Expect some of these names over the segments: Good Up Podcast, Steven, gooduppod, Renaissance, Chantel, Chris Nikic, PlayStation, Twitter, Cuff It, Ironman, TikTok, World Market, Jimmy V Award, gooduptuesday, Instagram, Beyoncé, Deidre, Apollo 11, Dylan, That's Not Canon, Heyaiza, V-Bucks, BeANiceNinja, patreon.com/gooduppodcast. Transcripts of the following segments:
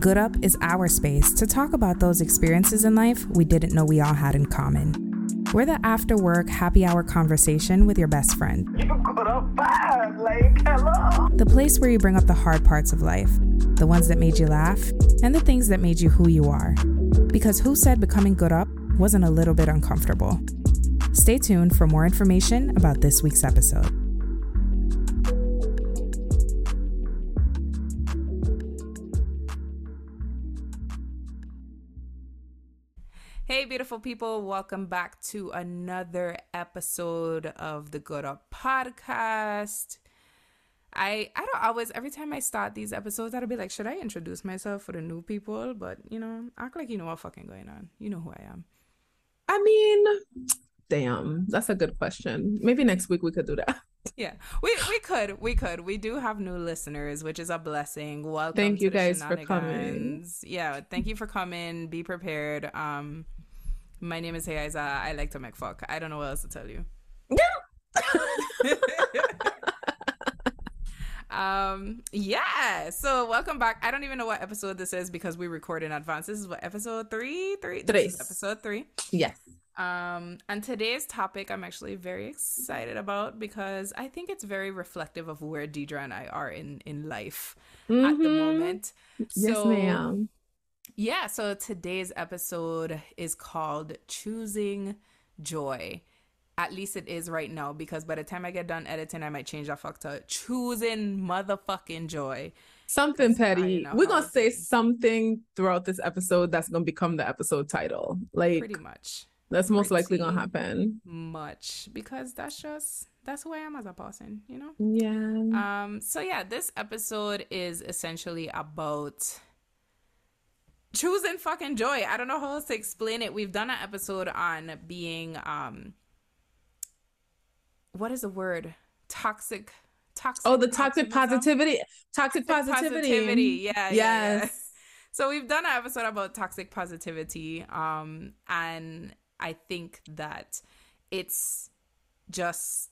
Good Up is our space to talk about those experiences in life we didn't know we all had in common. We're the after-work, happy-hour conversation with your best friend. You good up vibe, like, hello. The place where you bring up the hard parts of life, the ones that made you laugh, and the things that made you who you are. Because who said becoming Good Up wasn't a little bit uncomfortable? Stay tuned for more information about this week's episode. Hey, beautiful people. Welcome back to another episode of the Good Up Podcast. I don't always, every time I start these episodes, I'll be like, should I introduce myself for the new people? But, you know, act like you know what's fucking going on. You know who I am. I mean, damn, that's a good question. Maybe next week we could do that. Yeah, we could. We do have new listeners, which is a blessing. Welcome. Thank you guys for coming. Yeah, thank you for coming. Be prepared. My name is Heyaiza. I like to make fuck. I don't know what else to tell you. Yeah. Yeah. So welcome back. I don't even know what episode this is because we record in advance. This is what, episode three. This is episode 3. Yes. And today's topic I'm actually very excited about because I think it's very reflective of where Deidre and I are in life at the moment. Yes, so, ma'am. Yeah, so today's episode is called Choosing Joy. At least it is right now, because by the time I get done editing, I might change that fuck to Choosing Motherfucking Joy. Something petty. We're going to say something throughout this episode that's going to become the episode title. Like, pretty much. That's most likely gonna happen. Much, because that's who I am as a person, you know? Yeah. So yeah, this episode is essentially about choosing fucking joy. I don't know how else to explain it. We've done an episode on being what is the word? Toxic. Oh, the toxic positivity. Toxic positivity. Yeah. Yes. Yeah. So we've done an episode about toxic positivity. And I think that it's just,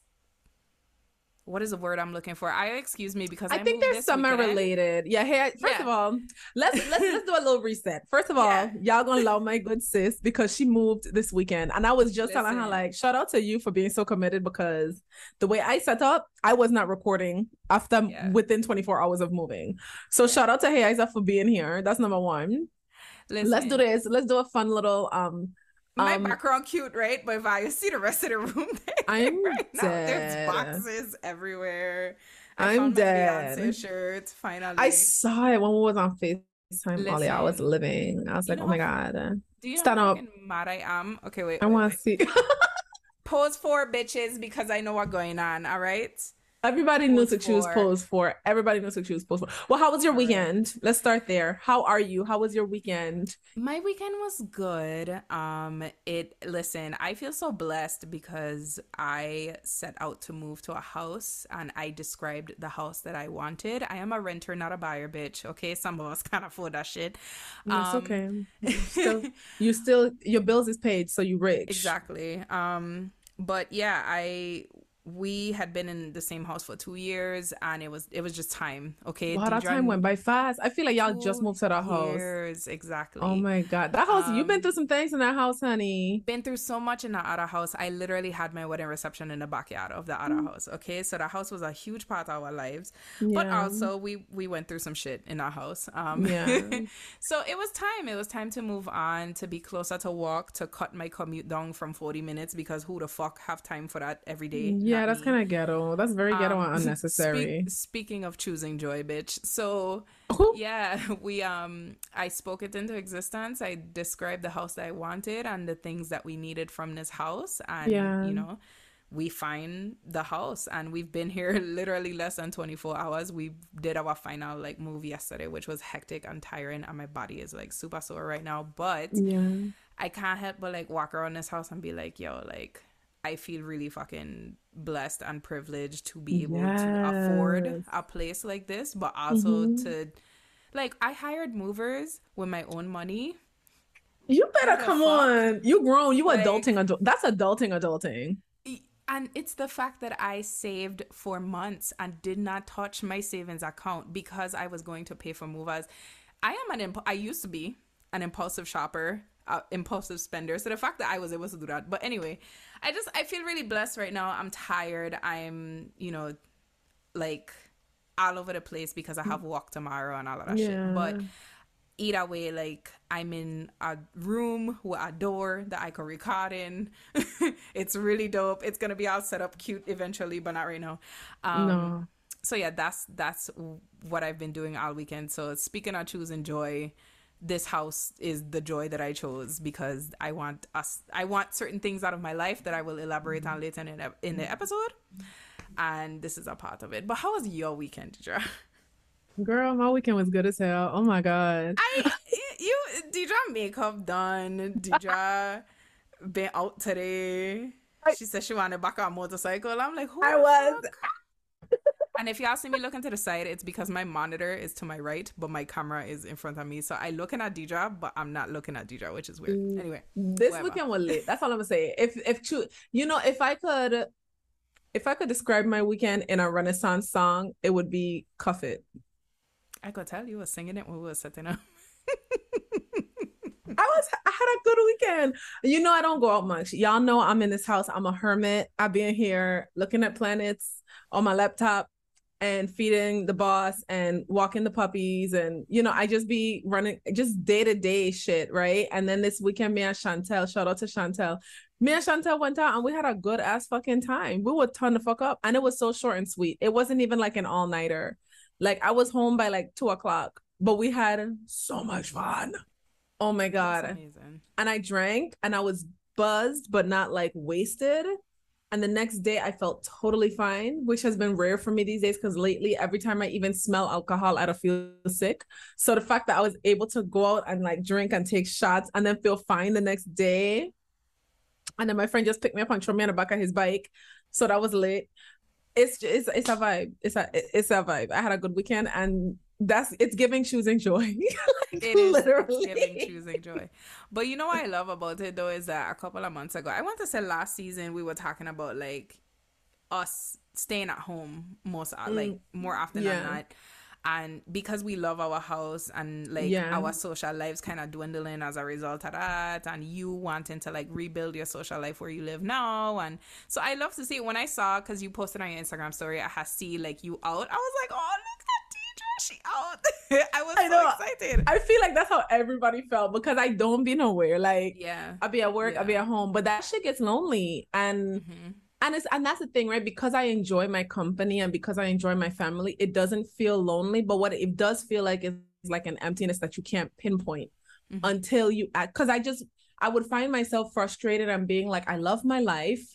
what is the word I'm looking for? I think they're summer related. Yeah. Hey, first of all, let's do a little reset. First of all, y'all gonna love my good sis because she moved this weekend, and I was just telling her, like, shout out to you for being so committed, because the way I set up, I was not recording after within 24 hours of moving. So shout out to Heyaiza for being here. That's number one. Let's do this. Let's do a fun little my background cute, right? But if I see the rest of the room, I'm right dead. Now, there's boxes everywhere. I found my Beyonce shirt finally. I saw it when we was on FaceTime, Ollie. I was living. I was like, oh my God. Do you stand know how mad I am? Okay, wait. I want to see. Pose 4, bitches, because I know what's going on, all right? Everybody knew to choose pose 4. Everybody knows to choose pose 4. Well, how was your weekend? Let's start there. How are you? How was your weekend? My weekend was good. I feel so blessed because I set out to move to a house, and I described the house that I wanted. I am a renter, not a buyer, bitch. Okay, some of us can't afford that shit. That's okay. Still, your bills is paid, so you rich. Exactly. But yeah, we had been in the same house for 2 years, and it was just time. Okay. Wow, that time went by fast. I feel like y'all just moved to the house. Exactly. Oh my God. That house, you've been through some things in that house, honey. Been through so much in the other house. I literally had my wedding reception in the backyard of the other house. Okay. So the house was a huge part of our lives. Yeah. But also we went through some shit in our house. So it was time. It was time to move on, to be closer to walk, to cut my commute down from 40 minutes, because who the fuck have time for that every day? Yeah. Yeah, that's kind of ghetto. That's very ghetto and unnecessary. Speaking of choosing joy, bitch. So, I spoke it into existence. I described the house that I wanted and the things that we needed from this house. And, you know, we find the house, and we've been here literally less than 24 hours. We did our final move yesterday, which was hectic and tiring. And my body is super sore right now. But I can't help but walk around this house and be like, yo, I feel really fucking blessed and privileged to be able to afford a place like this, but also to I hired movers with my own money. You better come on. You grown. You adulting. That's adulting. And it's the fact that I saved for months and did not touch my savings account because I was going to pay for movers. I used to be an impulsive shopper, impulsive spender. So the fact that I was able to do that. But anyway, I feel really blessed right now. I'm tired. I'm, like all over the place because I have work tomorrow and all of that shit. But either way, like, I'm in a room with a door that I can record in. It's really dope. It's going to be all set up cute eventually, but not right now. No. So, yeah, that's what I've been doing all weekend. So, speaking of choosing joy, this house is the joy that I chose because I want certain things out of my life that I will elaborate on later in the episode. And this is a part of it. But how was your weekend, Deidre? Girl, my weekend was good as hell. Oh my God. Deidre makeup done. Deidre been out today. She said she wanted back on a motorcycle. I'm like, who I was. And if y'all see me looking to the side, it's because my monitor is to my right, but my camera is in front of me. So I looking at Deidre, but I'm not looking at Deidre, which is weird. Anyway. This weekend was lit. That's all I'm gonna say. If I could describe my weekend in a Renaissance song, it would be Cuff It. I could tell you were singing it when we were setting up. I had a good weekend. I don't go out much. Y'all know I'm in this house. I'm a hermit. I've been here looking at planets on my laptop and feeding the boss and walking the puppies. And, I just be running just day-to-day shit, right? And then this weekend, me and Chantel went out and we had a good ass fucking time. We were ton the fuck up and it was so short and sweet. It wasn't even like an all nighter. Like I was home by like 2:00, but we had so much fun. Oh my God. That's amazing. And I drank and I was buzzed, but not like wasted. And the next day I felt totally fine, which has been rare for me these days because lately every time I even smell alcohol, I don't feel sick. So the fact that I was able to go out and like drink and take shots and then feel fine the next day. And then my friend just picked me up and threw me on the back of his bike. So that was lit. It's a vibe. It's a vibe. I had a good weekend and it's giving choosing joy. Giving choosing joy. But what I love about it though is that a couple of months ago, I want to say last season, we were talking about like us staying at home more often than not. And because we love our house and our social lives kind of dwindling as a result of that, and you wanting to like rebuild your social life where you live now. And so I love to see it. When I saw, because you posted on your Instagram story, I had seen like you out. I was like, oh, look at Deidre, she out. I was so excited. I feel like that's how everybody felt because I don't be nowhere. Like, I'll be at work, I'll be at home, but that shit gets lonely. And And that's the thing, right? Because I enjoy my company and because I enjoy my family, it doesn't feel lonely. But what it does feel like is like an emptiness that you can't pinpoint until you act. Because I would find myself frustrated and being like, I love my life.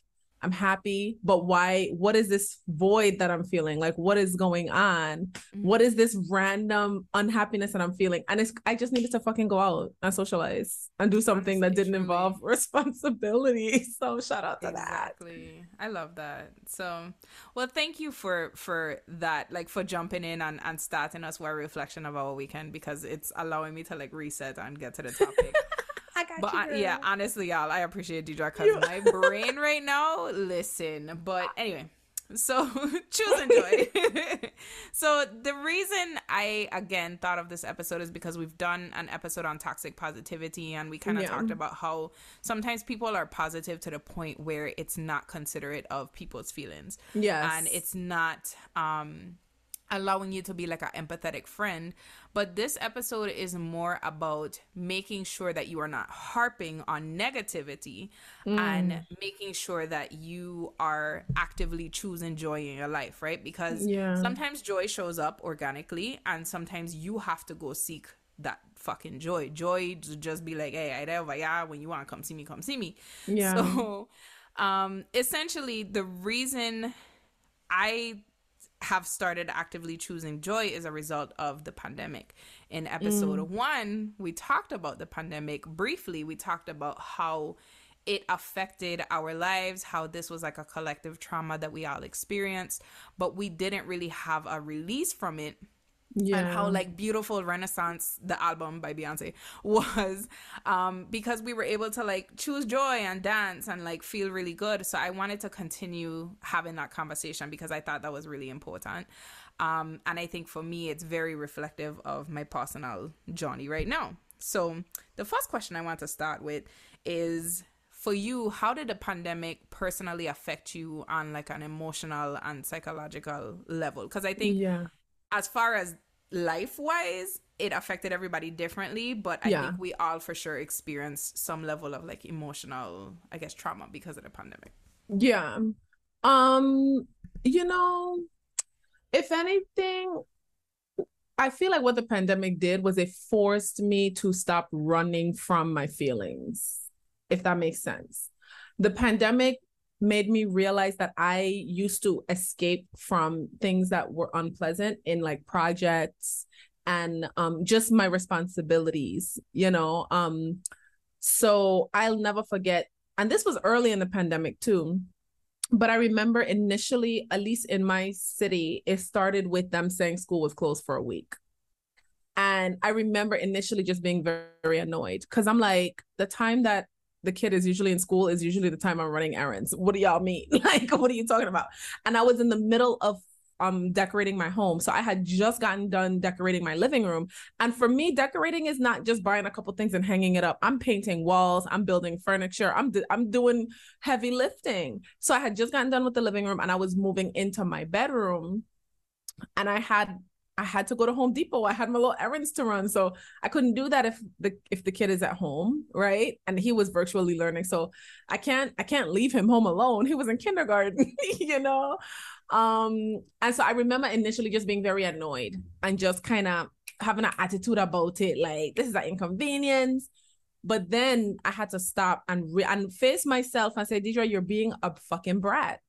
I'm happy. But why? What is this void that I'm feeling? Like, what is going on? What is this random unhappiness that I'm feeling? And I just needed to fucking go out and socialize and do something that didn't involve responsibility. So shout out to that. I love that. So, well, thank you for that, like for jumping in and starting us with a reflection of our weekend because it's allowing me to like reset and get to the topic. Honestly, y'all, I appreciate Deidre because my brain right now, listen. But anyway, so choose and joy. So the reason I, again, thought of this episode is because we've done an episode on toxic positivity and we kind of talked about how sometimes people are positive to the point where it's not considerate of people's feelings. Yes. And it's not... allowing you to be like an empathetic friend. But this episode is more about making sure that you are not harping on negativity and making sure that you are actively choosing joy in your life, right? Because sometimes joy shows up organically and sometimes you have to go seek that fucking joy. Joy to just be like, hey, I there, when you want to come see me. Yeah. So essentially the reason I have started actively choosing joy as a result of the pandemic. In episode 1, we talked about the pandemic briefly. We talked about how it affected our lives, how this was like a collective trauma that we all experienced, but we didn't really have a release from it. Yeah. And how like beautiful Renaissance, the album by Beyoncé, was because we were able to like choose joy and dance and like feel really good. So I wanted to continue having that conversation because I thought that was really important. And I think for me, it's very reflective of my personal journey right now. So the first question I want to start with is, for you, how did the pandemic personally affect you on like an emotional and psychological level? Because I think as far as life-wise, it affected everybody differently, but I think we all for sure experienced some level of like emotional, I guess, trauma because of the pandemic. Yeah. You know, if anything, I feel like what the pandemic did was it forced me to stop running from my feelings, if that makes sense. The pandemic made me realize that I used to escape from things that were unpleasant in like projects and just my responsibilities, you know? So I'll never forget. And this was early in the pandemic too. But I remember initially, at least in my city, it started with them saying school was closed for a week. And I remember initially just being very, very annoyed, because I'm like, the time that the kid is usually in school is usually the time I'm running errands. What do y'all mean? Like, what are you talking about? And I was in the middle of decorating my home. So I had just gotten done decorating my living room. And for me, decorating is not just buying a couple things and hanging it up. I'm painting walls. I'm building furniture. I'm doing heavy lifting. So I had just gotten done with the living room and I was moving into my bedroom, and I had to go to Home Depot. I had my little errands to run. So I couldn't do that if the kid is at home, right? And he was virtually learning. So I can't leave him home alone. He was in kindergarten, you know? And so I remember initially just being very annoyed and just kind of having an attitude about it. Like, this is an inconvenience. But then I had to stop and face myself and say, Deidre, you're being a fucking brat.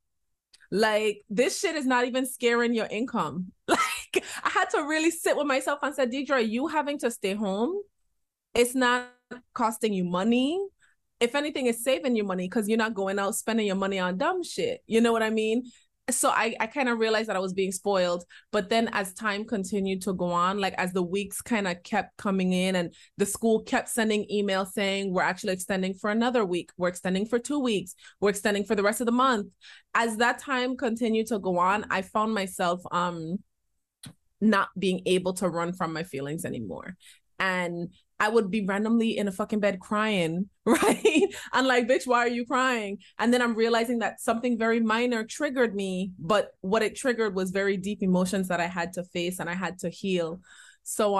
Like, this shit is not even scaring your income. Like, I had to really sit with myself and said, Deidre, you having to stay home, it's not costing you money. If anything, it's saving you money, because you're not going out spending your money on dumb shit. You know what I mean? So I kind of realized that I was being spoiled. But then as time continued to go on, like as the weeks kind of kept coming in and the school kept sending emails saying, we're actually extending for another week. We're extending for 2 weeks. We're extending for the rest of the month. As that time continued to go on, I found myself not being able to run from my feelings anymore. And I would be randomly in a fucking bed crying, right? I'm like, bitch, why are you crying? And then I'm realizing that something very minor triggered me, but what it triggered was very deep emotions that I had to face and I had to heal. So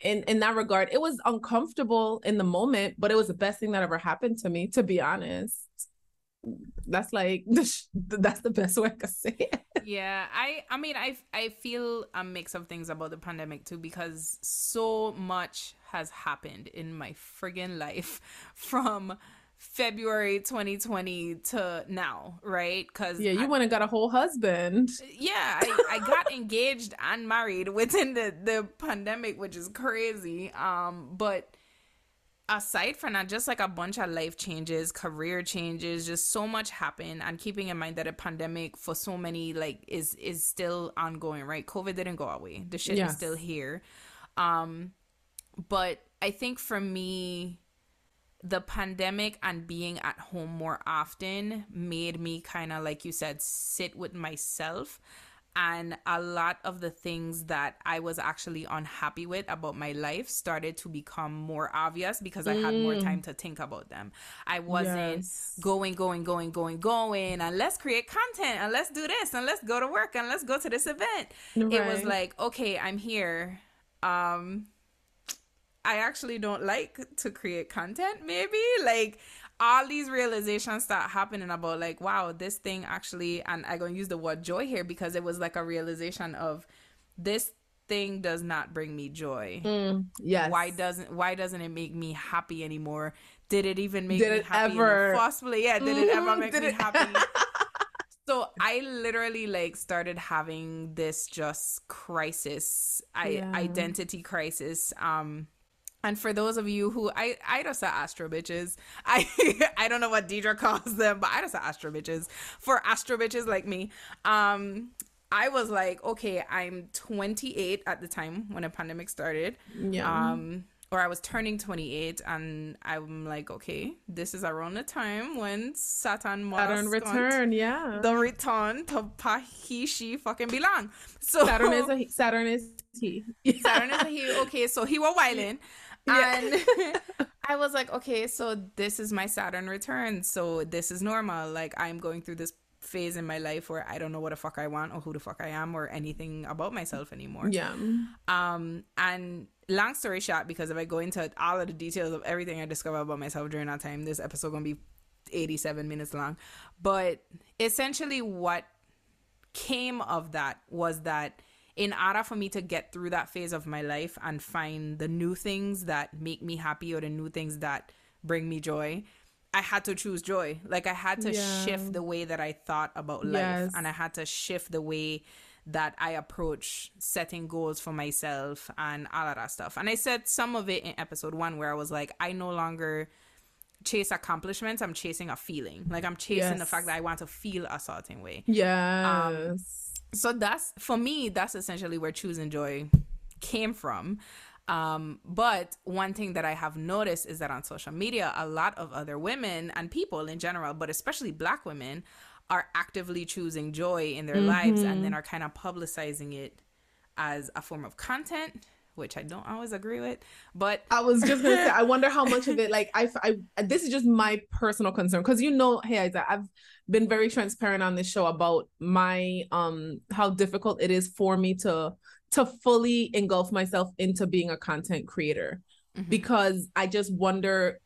in that regard, it was uncomfortable in the moment, but it was the best thing that ever happened to me, to be honest. That's like, that's the best way I could say it. Yeah, I mean, I feel a mix of things about the pandemic too, because so much has happened in my friggin' life from February 2020 to now, right? Because you went and got a whole husband. Yeah, I got engaged and married within the pandemic, which is crazy. But aside from that, just like a bunch of life changes, career changes, just so much happened. And keeping in mind that a pandemic for so many like is still ongoing, right? COVID didn't go away. The shit is still here. But I think for me, the pandemic and being at home more often made me kind of, like you said, sit with myself. And a lot of the things that I was actually unhappy with about my life started to become more obvious because I had more time to think about them. I wasn't going, and let's create content, and let's do this, and let's go to work, and let's go to this event. Right. It was like, okay, I'm here. I actually don't like to create content, maybe. Like, all these realizations start happening about like, wow, this thing actually, and I'm going to use the word joy here because it was like a realization of, this thing does not bring me joy. Yes. Why doesn't it make me happy anymore? Did it even make me happy? Possibly. Yeah. Did it ever make me happy? So I literally like started having this just crisis, identity crisis. And for those of you who, I just say astro bitches. I don't know what Deidre calls them, but I just say astro bitches. For astro bitches like me, I was like, okay, I'm 28 at the time when the pandemic started. or I was turning 28, and I'm like, okay, this is around the time when Saturn return, yeah, the return to Pahishi fucking belong. So Saturn is a he. Okay, so he was wilding. Yeah. And I was like, okay, so this is my Saturn return, so this is normal. Like, I'm going through this phase in my life where I don't know what the fuck I want or who the fuck I am or anything about myself anymore. Yeah. And long story short, because if I go into all of the details of everything I discovered about myself during that time, this episode gonna be 87 minutes long. But essentially what came of that was that in order for me to get through that phase of my life and find the new things that make me happy or the new things that bring me joy, I had to choose joy. Like, I had to shift the way that I thought about life, and I had to shift the way that I approach setting goals for myself and all of that stuff. And I said some of it in episode 1, where I was like, I no longer chase accomplishments, I'm chasing a feeling. Like, I'm chasing the fact that I want to feel a certain way. So that's, for me, that's essentially where choosing joy came from. But one thing that I have noticed is that on social media, a lot of other women and people in general, but especially Black women, are actively choosing joy in their lives, and then are kind of publicizing it as a form of content, which I don't always agree with. But I was just gonna say, I wonder how much of it, like, I this is just my personal concern, because, you know, Heyaiza, I've been very transparent on this show about my how difficult it is for me to fully engulf myself into being a content creator, because I just wonder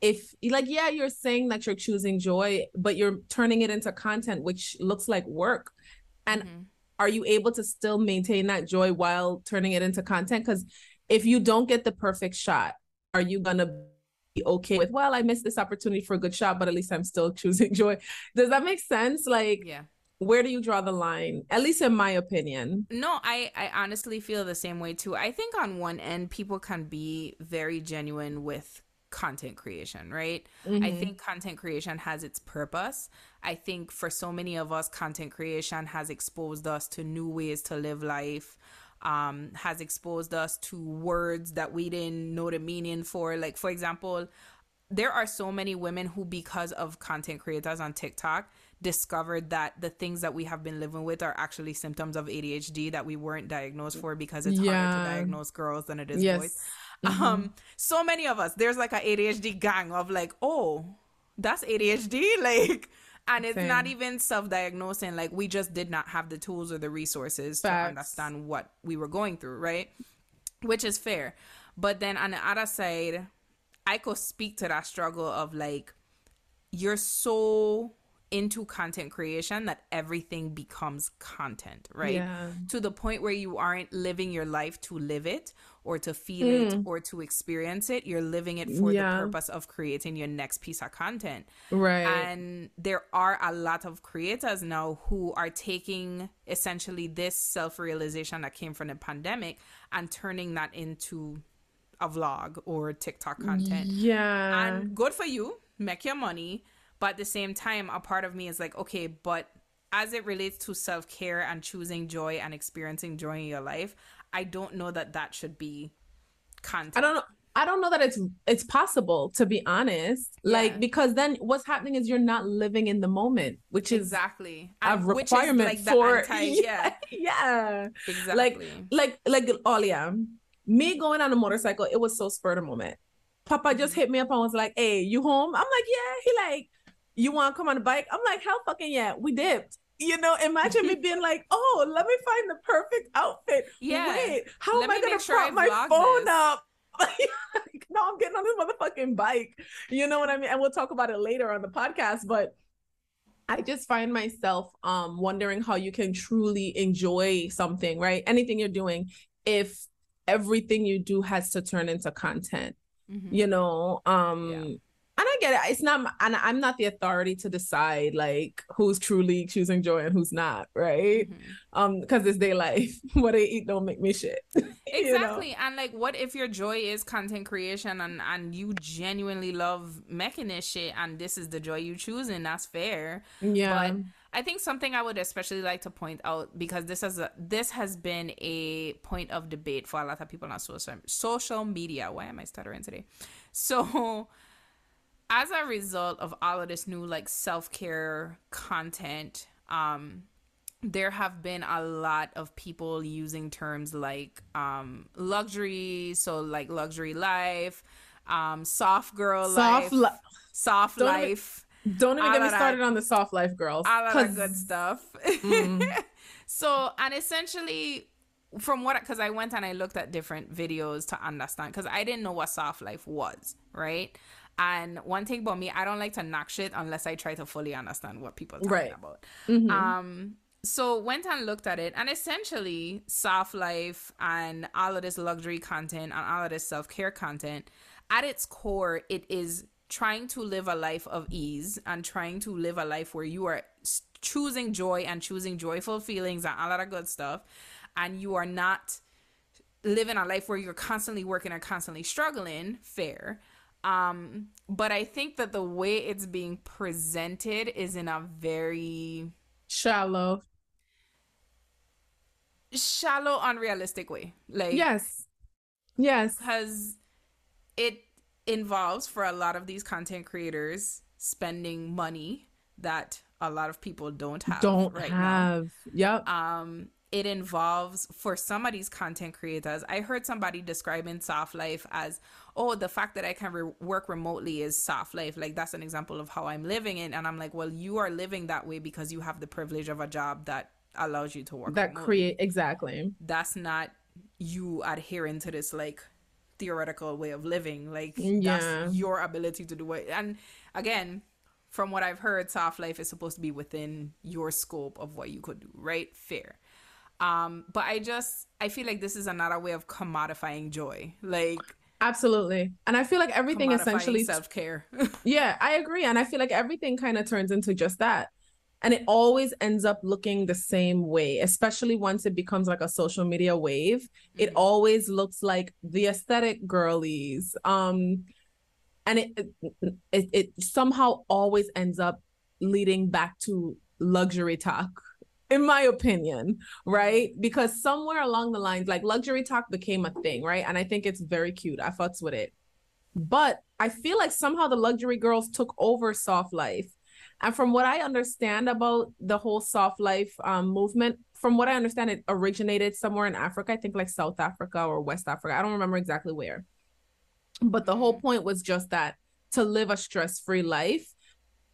if, like, yeah, you're saying that you're choosing joy, but you're turning it into content, which looks like work. And are you able to still maintain that joy while turning it into content? Because if you don't get the perfect shot, are you going to be okay with, well, I missed this opportunity for a good shot, but at least I'm still choosing joy? Does that make sense? Like, yeah. Where do you draw the line? At least in my opinion. No, I honestly feel the same way too. I think on one end, people can be very genuine with content creation, right? I think content creation has its purpose. I think for so many of us, content creation has exposed us to new ways to live life, has exposed us to words that we didn't know the meaning for. Like, for example, there are so many women who, because of content creators on TikTok, discovered that the things that we have been living with are actually symptoms of ADHD that we weren't diagnosed for, because it's harder to diagnose girls than it is boys. So many of us, there's like an ADHD gang of like, oh, that's ADHD, like, and it's not even self-diagnosing. Like, we just did not have the tools or the resources to understand what we were going through, right? Which is fair. But then on the other side, I could speak to that struggle of like, you're so into content creation that everything becomes content, right? To the point where you aren't living your life to live it or to feel it or to experience it. You're living it for the purpose of creating your next piece of content, right? And there are a lot of creators now who are taking essentially this self-realization that came from the pandemic and turning that into a vlog or TikTok content. And good for you, make your money. But at the same time, a part of me is like, okay, but as it relates to self-care and choosing joy and experiencing joy in your life, I don't know that that should be content. I don't know that it's possible, to be honest. Like, because then what's happening is you're not living in the moment, which is a requirement, which is like for Like me going on a motorcycle, it was so spur of the moment. Papa just hit me up and was like, "Hey, you home?" I'm like, "Yeah." He like, "You want to come on the bike?" I'm like, "Hell fucking yeah, we dipped." You know, imagine me being like, "Oh, let me find the perfect outfit." Yeah. Wait, how am I gonna prop my phone up? Like, no, I'm getting on this motherfucking bike. You know what I mean? And we'll talk about it later on the podcast. But I just find myself wondering how you can truly enjoy something, right? Anything you're doing, if everything you do has to turn into content. You know, and I get it. It's not, and I'm not the authority to decide like who's truly choosing joy and who's not, right? Because it's their life. What they eat don't make me shit. Exactly. You know? And like, what if your joy is content creation and you genuinely love making this shit and this is the joy you choose, and that's fair. Yeah. But I think something I would especially like to point out, because this has been a point of debate for a lot of people on social media. Why am I stuttering today? So as a result of all of this new like self-care content, there have been a lot of people using terms like luxury, so like luxury life, soft girl life, soft life. Don't even get me started on the soft life girls. All of that good stuff. So, and essentially from what, because I went and I looked at different videos to understand, because I didn't know what soft life was, right? And one thing about me, I don't like to knock shit unless I try to fully understand what people are talking about. So went and looked at it, and essentially soft life and all of this luxury content and all of this self-care content, at its core, it is trying to live a life of ease and trying to live a life where you are choosing joy and choosing joyful feelings and all of that good stuff, and you are not living a life where you're constantly working or constantly struggling. Fair. But I think that the way it's being presented is in a very shallow, unrealistic way. Like, yes, because it involves, for a lot of these content creators, spending money that a lot of people don't have right now. Yep. It involves, for some of these content creators, I heard somebody describing soft life as, oh, the fact that I can work remotely is soft life. Like, that's an example of how I'm living it. And I'm like, well, you are living that way because you have the privilege of a job that allows you to work that remotely. Exactly. That's not you adhering to this, like, theoretical way of living. Like, that's your ability to do it. And again, from what I've heard, soft life is supposed to be within your scope of what you could do, right? Fair. But I feel like this is another way of commodifying joy. Like, absolutely. And I feel like everything essentially self-care. Yeah, I agree. And I feel like everything kind of turns into just that. And it always ends up looking the same way, especially once it becomes like a social media wave. Mm-hmm. It always looks like the aesthetic girlies. And it somehow always ends up leading back to luxury talk. In my opinion, right? Because somewhere along the lines, like, luxury talk became a thing, right? And I think it's very cute. I fucks with it. But I feel like somehow the luxury girls took over soft life. And from what I understand about the whole soft life movement, from what I understand, it originated somewhere in Africa. I think like South Africa or West Africa. I don't remember exactly where. But the whole point was just that, to live a stress-free life.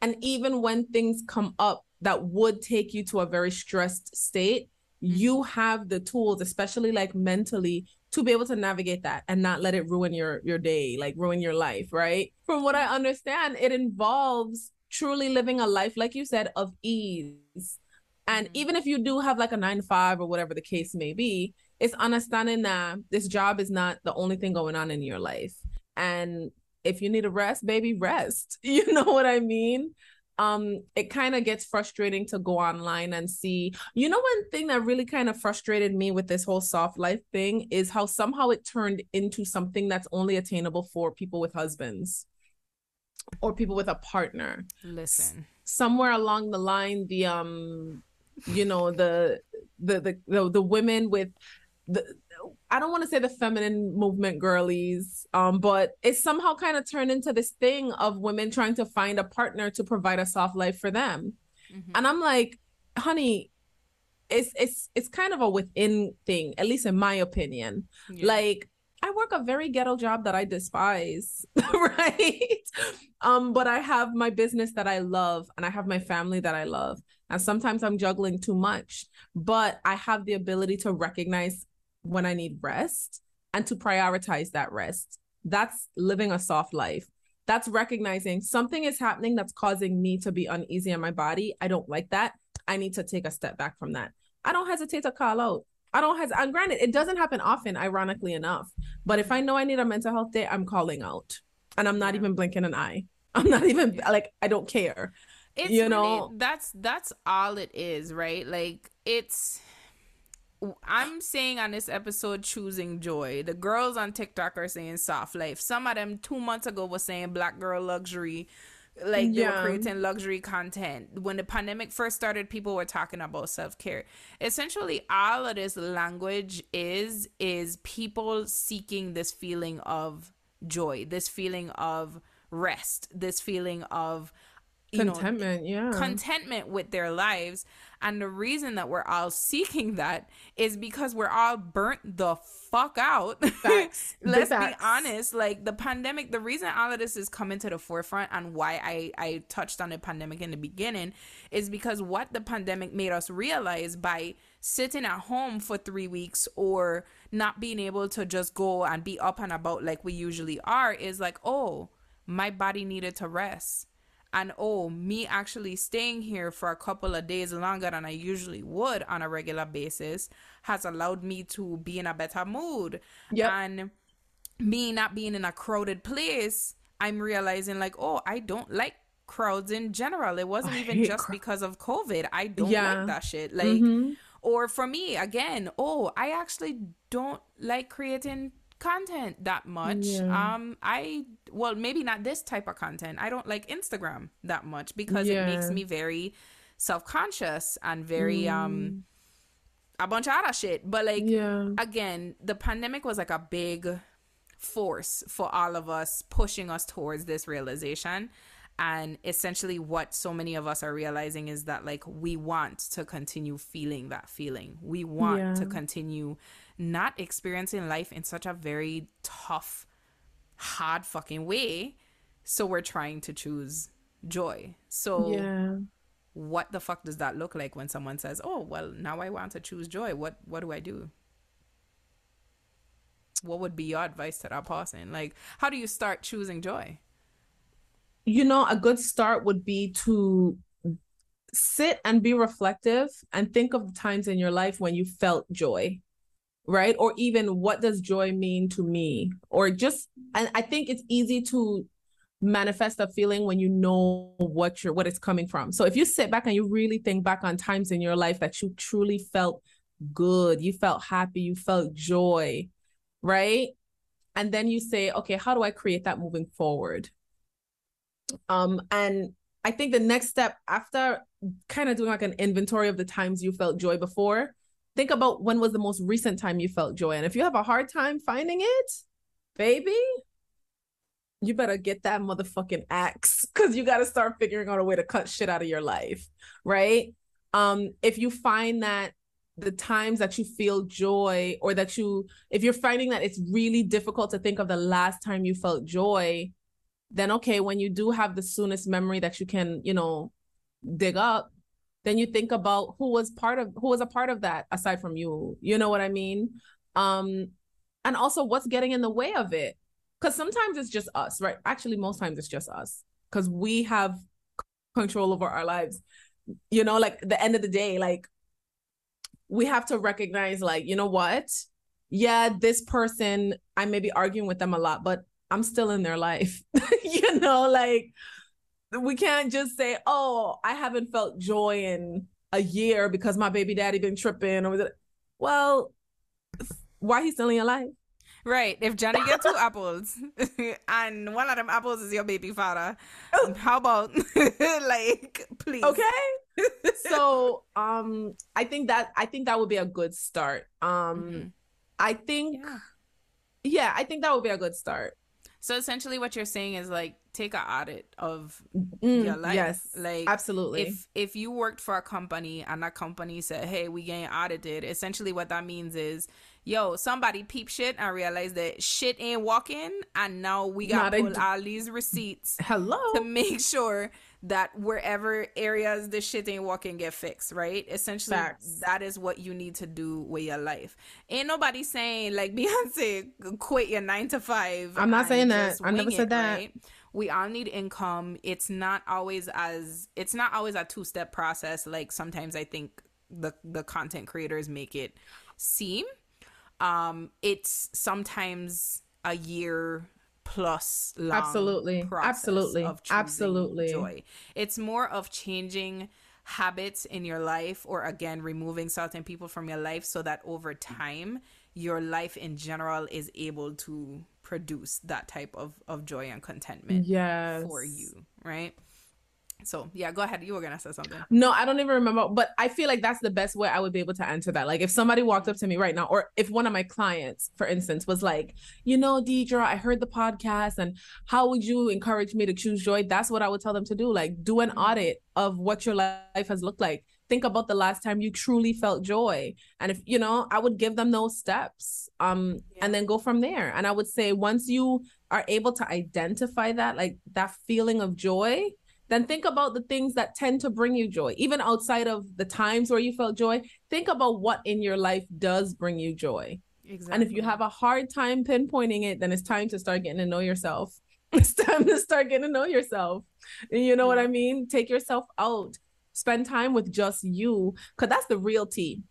And even when things come up that would take you to a very stressed state, you have the tools, especially like mentally, to be able to navigate that and not let it ruin your day, like ruin your life, right? From what I understand, it involves truly living a life, like you said, of ease. And even if you do have like a 9-to-5 or whatever the case may be, it's understanding that this job is not the only thing going on in your life. And if you need a rest, baby, rest. You know what I mean? It kind of gets frustrating to go online and see, you know, one thing that really kind of frustrated me with this whole soft life thing is how somehow it turned into something that's only attainable for people with husbands or people with a partner. Listen, somewhere along the line, the you know, the women with the, I don't want to say the feminine movement girlies, but it somehow kind of turned into this thing of women trying to find a partner to provide a soft life for them. And I'm like, honey, it's kind of a within thing, at least in my opinion. Like, I work a very ghetto job that I despise, right? But I have my business that I love, and I have my family that I love. And sometimes I'm juggling too much, but I have the ability to recognize when I need rest and to prioritize that rest. That's living a soft life. That's recognizing something is happening that's causing me to be uneasy in my body. I don't like that. I need to take a step back from that. I don't hesitate to call out. And granted, it doesn't happen often, ironically enough, but if I know I need a mental health day, I'm calling out, and I'm not even blinking an eye. I'm not even like, I don't care. It's, you know, really, that's all it is, right? Like, it's, I'm saying on this episode, choosing joy. The girls on TikTok are saying soft life. Some of them 2 months ago were saying black girl luxury. Like, yeah, they were creating luxury content. When the pandemic first started, people were talking about self-care. Essentially, all of this language is people seeking this feeling of joy, this feeling of rest, this feeling of contentment with their lives. And the reason that we're all seeking that is because we're all burnt the fuck out. Let's be honest. Like, the pandemic, the reason all of this is coming to the forefront and why I touched on the pandemic in the beginning is because what the pandemic made us realize by sitting at home for 3 weeks or not being able to just go and be up and about like we usually are is like, oh, my body needed to rest. And oh, me actually staying here for a couple of days longer than I usually would on a regular basis has allowed me to be in a better mood. Yep. And me not being in a crowded place, I'm realizing like, oh, I don't like crowds in general. It wasn't even just because of COVID. I don't like that shit. Like, or for me, again, oh, I actually don't like creating content that much. Well, maybe not this type of content. I don't like Instagram that much because it makes me very self-conscious and very a bunch of other shit. But like, again, the pandemic was like a big force for all of us, pushing us towards this realization. And essentially what so many of us are realizing is that like, we want to continue feeling that feeling. We want to continue not experiencing life in such a very tough, hard fucking way. So we're trying to choose joy. So what the fuck does that look like when someone says, oh, well, now I want to choose joy. What do I do? What would be your advice to that person? Like, how do you start choosing joy? You know, a good start would be to sit and be reflective and think of the times in your life when you felt joy, right? Or even, what does joy mean to me? Or just, and I think it's easy to manifest a feeling when you know what it's coming from. So if you sit back and you really think back on times in your life that you truly felt good, you felt happy, you felt joy, right? And then you say, okay, how do I create that moving forward? And I think the next step, after kind of doing like an inventory of the times you felt joy before, think about when was the most recent time you felt joy. And if you have a hard time finding it, baby, you better get that motherfucking axe, because you got to start figuring out a way to cut shit out of your life, right? If you find that the times that you feel joy, or that you, if you're finding that it's really difficult to think of the last time you felt joy, then okay, when you do have the soonest memory that you can, you know, dig up, then you think about who was a part of that aside from you. You know what I mean? And also what's getting in the way of it. Because sometimes it's just us, right? Actually, most times it's just us, because we have control over our lives. You know, like, the end of the day, like, we have to recognize, like, you know what? Yeah, this person, I may be arguing with them a lot, but I'm still in their life. You know, like, we can't just say, oh, I haven't felt joy in a year because my baby daddy been tripping. Or, well, why he's still in your life? Right. If Johnny get 2 apples and one of them apples is your baby father, how about like, please. Okay. So, I think that would be a good start. I think that would be a good start. So essentially what you're saying is, like, take an audit of your life. Yes, like, absolutely. If you worked for a company and that company said, hey, we getting audited, essentially what that means is, yo, somebody peep shit and realize that shit ain't walking, and now we got to pull all these receipts to make sure that wherever areas the shit ain't walking get fixed, right? Essentially, that is what you need to do with your life. Ain't nobody saying, like Beyonce, quit your 9 to 5. I'm not saying that. I never said that. Right? We all need income. It's not always a 2-step process. Like, sometimes I think the content creators make it seem. It's sometimes a year plus long process of choosing joy. It's more of changing habits in your life, or again, removing certain people from your life so that over time your life in general is able to produce that type of joy and contentment for you, right? So yeah, go ahead. You were gonna say something. No, I don't even remember, but I feel like that's the best way I would be able to answer that. Like if somebody walked up to me right now, or if one of my clients, for instance, was like, you know, Deidre, I heard the podcast, and how would you encourage me to choose joy? That's what I would tell them to do. Like do an audit of what your life has looked like. Think about the last time you truly felt joy. And if, you know, I would give them those steps and then go from there. And I would say, once you are able to identify that, like that feeling of joy, then think about the things that tend to bring you joy. Even outside of the times where you felt joy, think about what in your life does bring you joy. Exactly. And if you have a hard time pinpointing it, then it's time to start getting to know yourself. It's time to start getting to know yourself. You know what I mean? Take yourself out. Spend time with just you, because that's the real tea.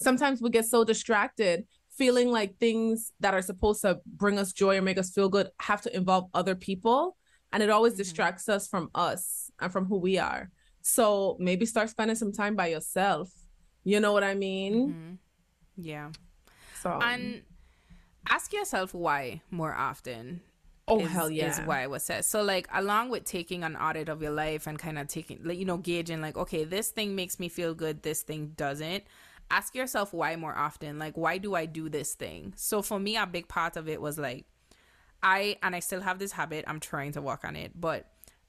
Sometimes we get so distracted feeling like things that are supposed to bring us joy or make us feel good have to involve other people. And it always distracts us from us and from who we are. So maybe start spending some time by yourself. You know what I mean? Mm-hmm. Yeah. So and ask yourself why more often. Oh, hell yeah. Is why it was said. So like, along with taking an audit of your life and kind of taking, you know, gauging like, okay, this thing makes me feel good, this thing doesn't. Ask yourself why more often. Like, why do I do this thing? So for me, a big part of it was like, I still have this habit. I'm trying to work on it, but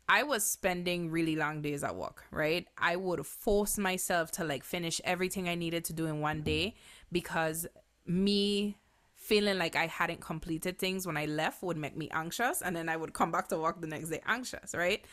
I was spending really long days at work, right? I would force myself to like finish everything I needed to do in one day, because me feeling like I hadn't completed things when I left would make me anxious, and then I would come back to work the next day anxious, right?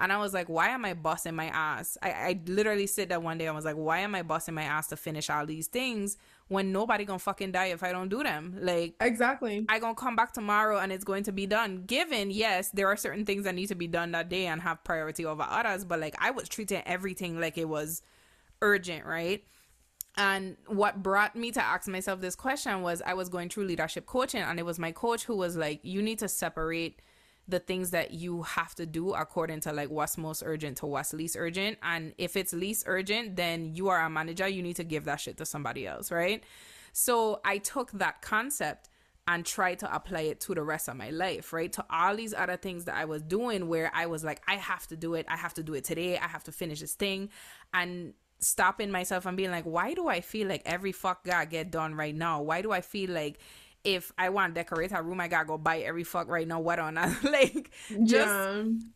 And I was like, why am I bossing my ass? I literally said that one day. I was like, why am I bossing my ass to finish all these things when nobody gonna fucking die if I don't do them? Like, exactly. I gonna come back tomorrow and it's going to be done. Given, yes, there are certain things that need to be done that day and have priority over others, but like I was treating everything like it was urgent, right? And what brought me to ask myself this question was I was going through leadership coaching, and it was my coach who was like, you need to separate the things that you have to do according to like what's most urgent to what's least urgent. And if it's least urgent, then you are a manager. You need to give that shit to somebody else, right? So I took that concept and tried to apply it to the rest of my life, right? To all these other things that I was doing where I was like, I have to do it. I have to do it today. I have to finish this thing. And stopping myself and being like, why do I feel like every fuck gotta get done right now? Why do I feel like if I want to decorate a room, I gotta go buy every fuck right now? What on like just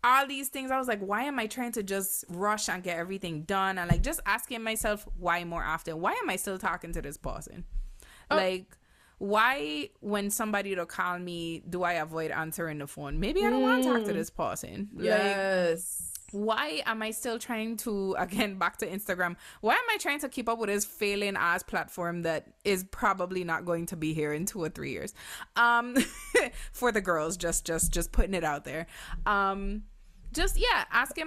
all these things. I was like, why am I trying to just rush and get everything done? And like just asking myself why more often. Why am I still talking to this person? Like, why when somebody to call me do I avoid answering the phone? Maybe I don't want to talk to this person. Yes. Like, why am I still trying to, again, back to Instagram, why am I trying to keep up with this failing ass platform that is probably not going to be here in 2 or 3 years? For the girls, just putting it out there. Asking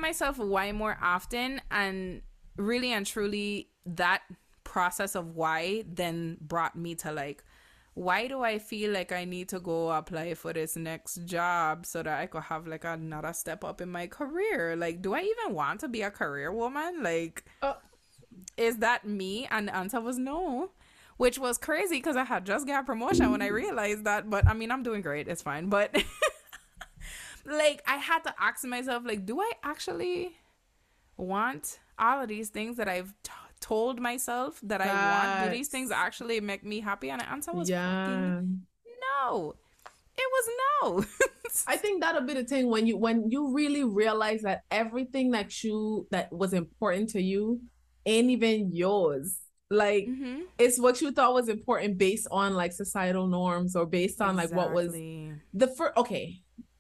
myself why more often, and really and truly that process of why then brought me to like, why do I feel like I need to go apply for this next job so that I could have like another step up in my career? Like, do I even want to be a career woman? Like, is that me? And the answer was no, which was crazy because I had just got a promotion when I realized that. But I mean, I'm doing great. It's fine. But like, I had to ask myself, like, do I actually want all of these things that I've told myself that I want? Do these things actually make me happy? And the answer was fucking no. It was no. I think that'll be the thing when you really realize that everything that was important to you ain't even yours. Like it's what you thought was important based on like societal norms or based on like what was the first. Okay.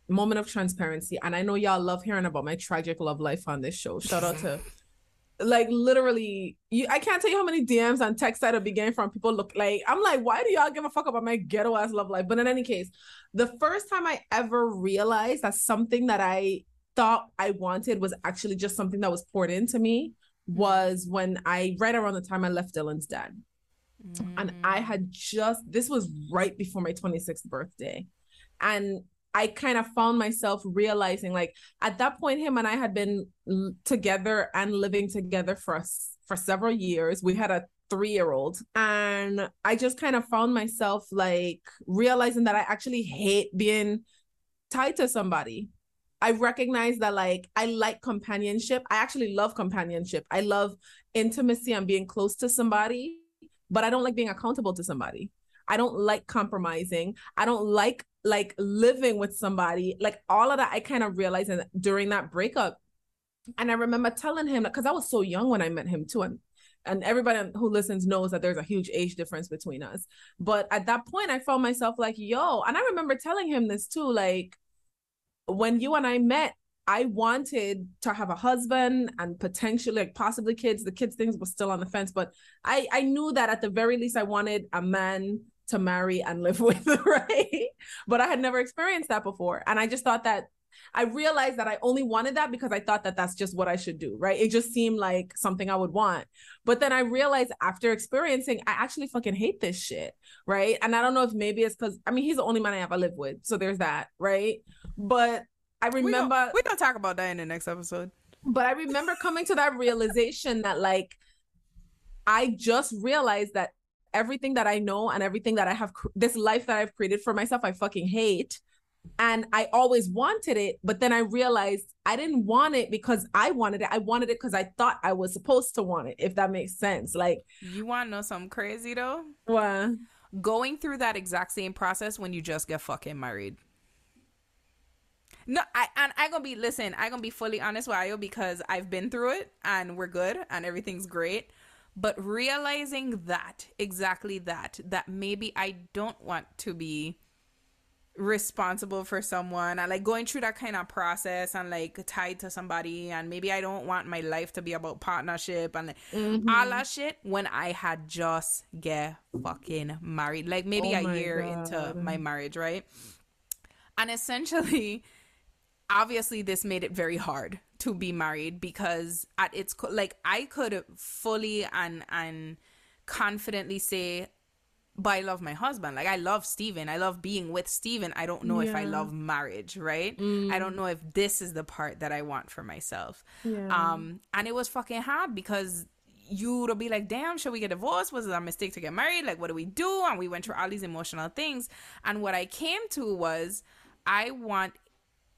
Moment of transparency. And I know y'all love hearing about my tragic love life on this show. Shout out to like literally I can't tell you how many DMs and texts that are beginning from people. Look, like I'm like, why do y'all give a fuck about my ghetto ass love life? But in any case, the first time I ever realized that something that I thought I wanted was actually just something that was poured into me was when I right around the time I left Dylan's dad. And I had this was right before my 26th birthday, and I kind of found myself realizing, like, at that point, him and I had been together and living together for several years. We had a three-year-old, and I just kind of found myself like realizing that I actually hate being tied to somebody. I recognize that like I like companionship. I actually love companionship. I love intimacy and being close to somebody, but I don't like being accountable to somebody. I don't like compromising. I don't like living with somebody. Like all of that I kind of realized during that breakup. And I remember telling him, because I was so young when I met him too, and everybody who listens knows that there's a huge age difference between us. But at that point, I found myself like, yo, and I remember telling him this too, like, when you and I met, I wanted to have a husband and potentially, like, possibly kids. The kids things were still on the fence, but I knew that at the very least, I wanted a man to marry and live with, right? But I had never experienced that before. And I just thought that, I realized that I only wanted that because I thought that that's just what I should do, right? It just seemed like something I would want. But then I realized after experiencing, I actually fucking hate this shit, right? And I don't know if maybe it's because, I mean, he's the only man I ever lived with. So there's that, right? But I remember... We're going to talk about that in the next episode. But I remember coming to that realization that like, I just realized that everything that I know and everything that I have, this life that I've created for myself, I fucking hate. And I always wanted it, but then I realized I didn't want it because I wanted it. I wanted it because I thought I was supposed to want it, if that makes sense. Like, you want to know something crazy though? What? Going through that exact same process when you just get fucking married. No, I'm going to be fully honest with you because I've been through it and we're good and everything's great. But realizing that, exactly that maybe I don't want to be responsible for someone, and like going through that kind of process and like tied to somebody, and maybe I don't want my life to be about partnership and like, all that shit when I had just get fucking married, like maybe a year into my marriage, right? And essentially, obviously this made it very hard to be married because at its like I could fully and confidently say, but I love my husband. Like, I love Steven. I love being with Steven. I don't know if I love marriage, right? I don't know if this is the part that I want for myself. Yeah. And it was fucking hard because you to be like, damn, should we get divorced? Was it a mistake to get married? Like, what do we do? And we went through all these emotional things. And what I came to was I want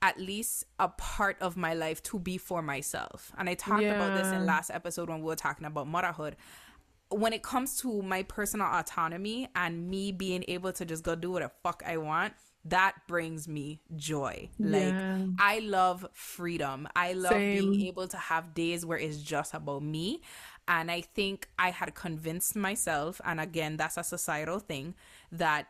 at least a part of my life to be for myself. And I talked about this in last episode when we were talking about motherhood. When it comes to my personal autonomy and me being able to just go do what the fuck I want, that brings me joy. Like, I love freedom. I love being able to have days where it's just about me. And I think I had convinced myself, and again, that's a societal thing, that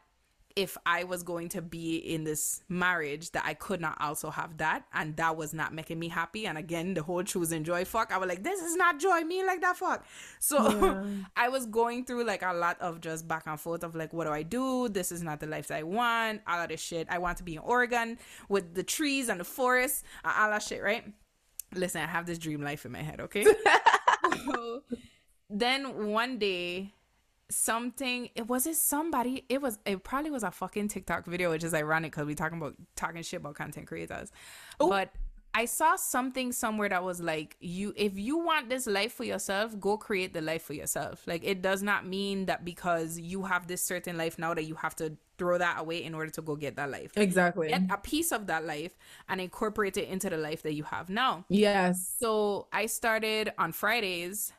if I was going to be in this marriage, that I could not also have that. And that was not making me happy. And again, the whole choosing joy fuck, I was like, this is not joy, me like that fuck. So I was going through like a lot of just back and forth of like, what do I do? This is not the life that I want. All of this shit. I want to be in Oregon with the trees and the forest, all that shit, right? Listen, I have this dream life in my head, okay? So, then one day... it probably was a fucking TikTok video, which is ironic because we're talking shit about content creators. Ooh. But I saw something somewhere that was like, you, if you want this life for yourself, go create the life for yourself. Like, it does not mean that because you have this certain life now that you have to throw that away in order to go get that life. Exactly. Get a piece of that life and incorporate it into the life that you have now. Yes. So I started on Fridays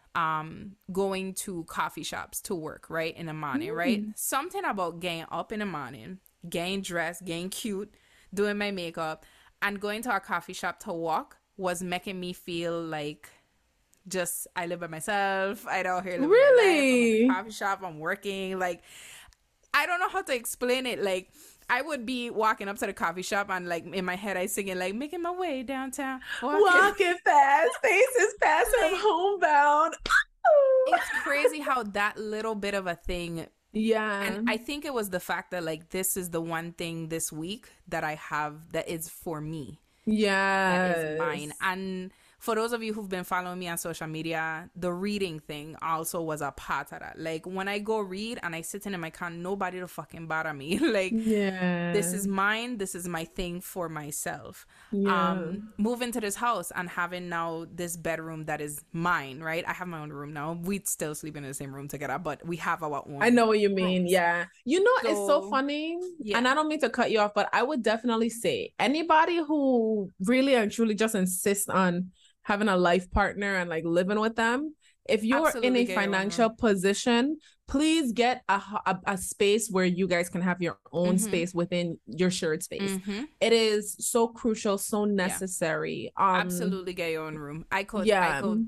going to coffee shops to work, right, in the morning, right? Something about getting up in the morning, getting dressed, getting cute, doing my makeup, and going to a coffee shop to walk was making me feel like just, I live by myself, I don't hear really? I'm in a coffee shop, I'm working, like, I don't know how to explain it, like, I would be walking up to the coffee shop and like in my head I singing like making my way downtown, walking fast, faces past, like, I'm homebound. It's crazy how that little bit of a thing. Yeah. And I think it was the fact that like, this is the one thing this week that I have that is for me. Yeah. That is mine. And for those of you who've been following me on social media, the reading thing also was a part of that. Like, when I go read and I sit in my car, nobody to fucking bother me. Like, yeah, this is mine. This is my thing for myself. Yeah. Moving to this house and having now this bedroom that is mine, right? I have my own room now. We still sleep in the same room together, but we have our own. I know what you mean. Rooms. Yeah. You know, so, it's so funny. Yeah. And I don't mean to cut you off, but I would definitely say anybody who really and truly just insists on having a life partner and like living with them, if you're absolutely in a financial position, please get a space where you guys can have your own mm-hmm. space within your shared space. Mm-hmm. It is so crucial, so necessary. Yeah. Absolutely get your own room. I could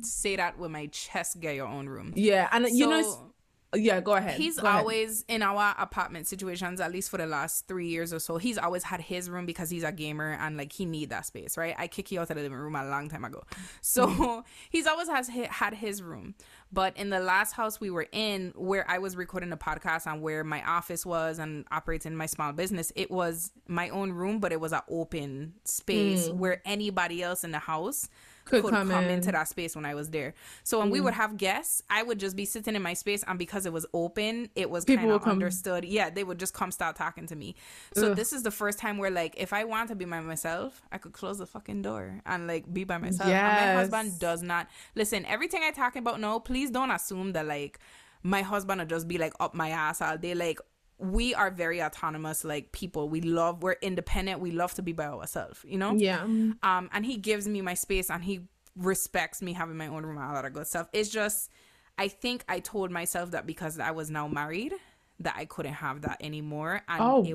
say that with my chest, get your own room. Yeah. And so, you know, yeah, go ahead. He's always in our apartment situations, at least for the last 3 years or so, he's always had his room because he's a gamer and like he need that space, right? I kicked you out of the living room a long time ago. So he's always had his room. But in the last house we were in, where I was recording the podcast and where my office was and operating my small business, it was my own room, but it was an open space where anybody else in the house could come into that space when I was there. So when we would have guests, I would just be sitting in my space, and because it was open, it was kind of understood. Yeah, they would just come start talking to me. So this is the first time where, like, if I want to be by myself, I could close the fucking door and like be by myself. Yes. And my husband does not listen. Everything I talk about, no, please don't assume that like my husband will just be like up my ass all day. Like, we are very autonomous, like, people. We're independent. We love to be by ourselves, you know? Yeah. And he gives me my space and he respects me having my own room and all that good stuff. It's just, I think I told myself that because I was now married, that I couldn't have that anymore. And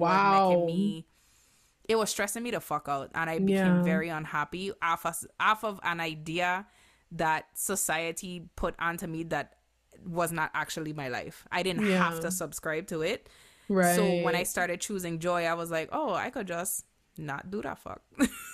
it was stressing me the fuck out. And I became very unhappy off of an idea that society put onto me that was not actually my life. I didn't have to subscribe to it. Right. So when I started choosing joy, I was like, oh, I could just not do that fuck.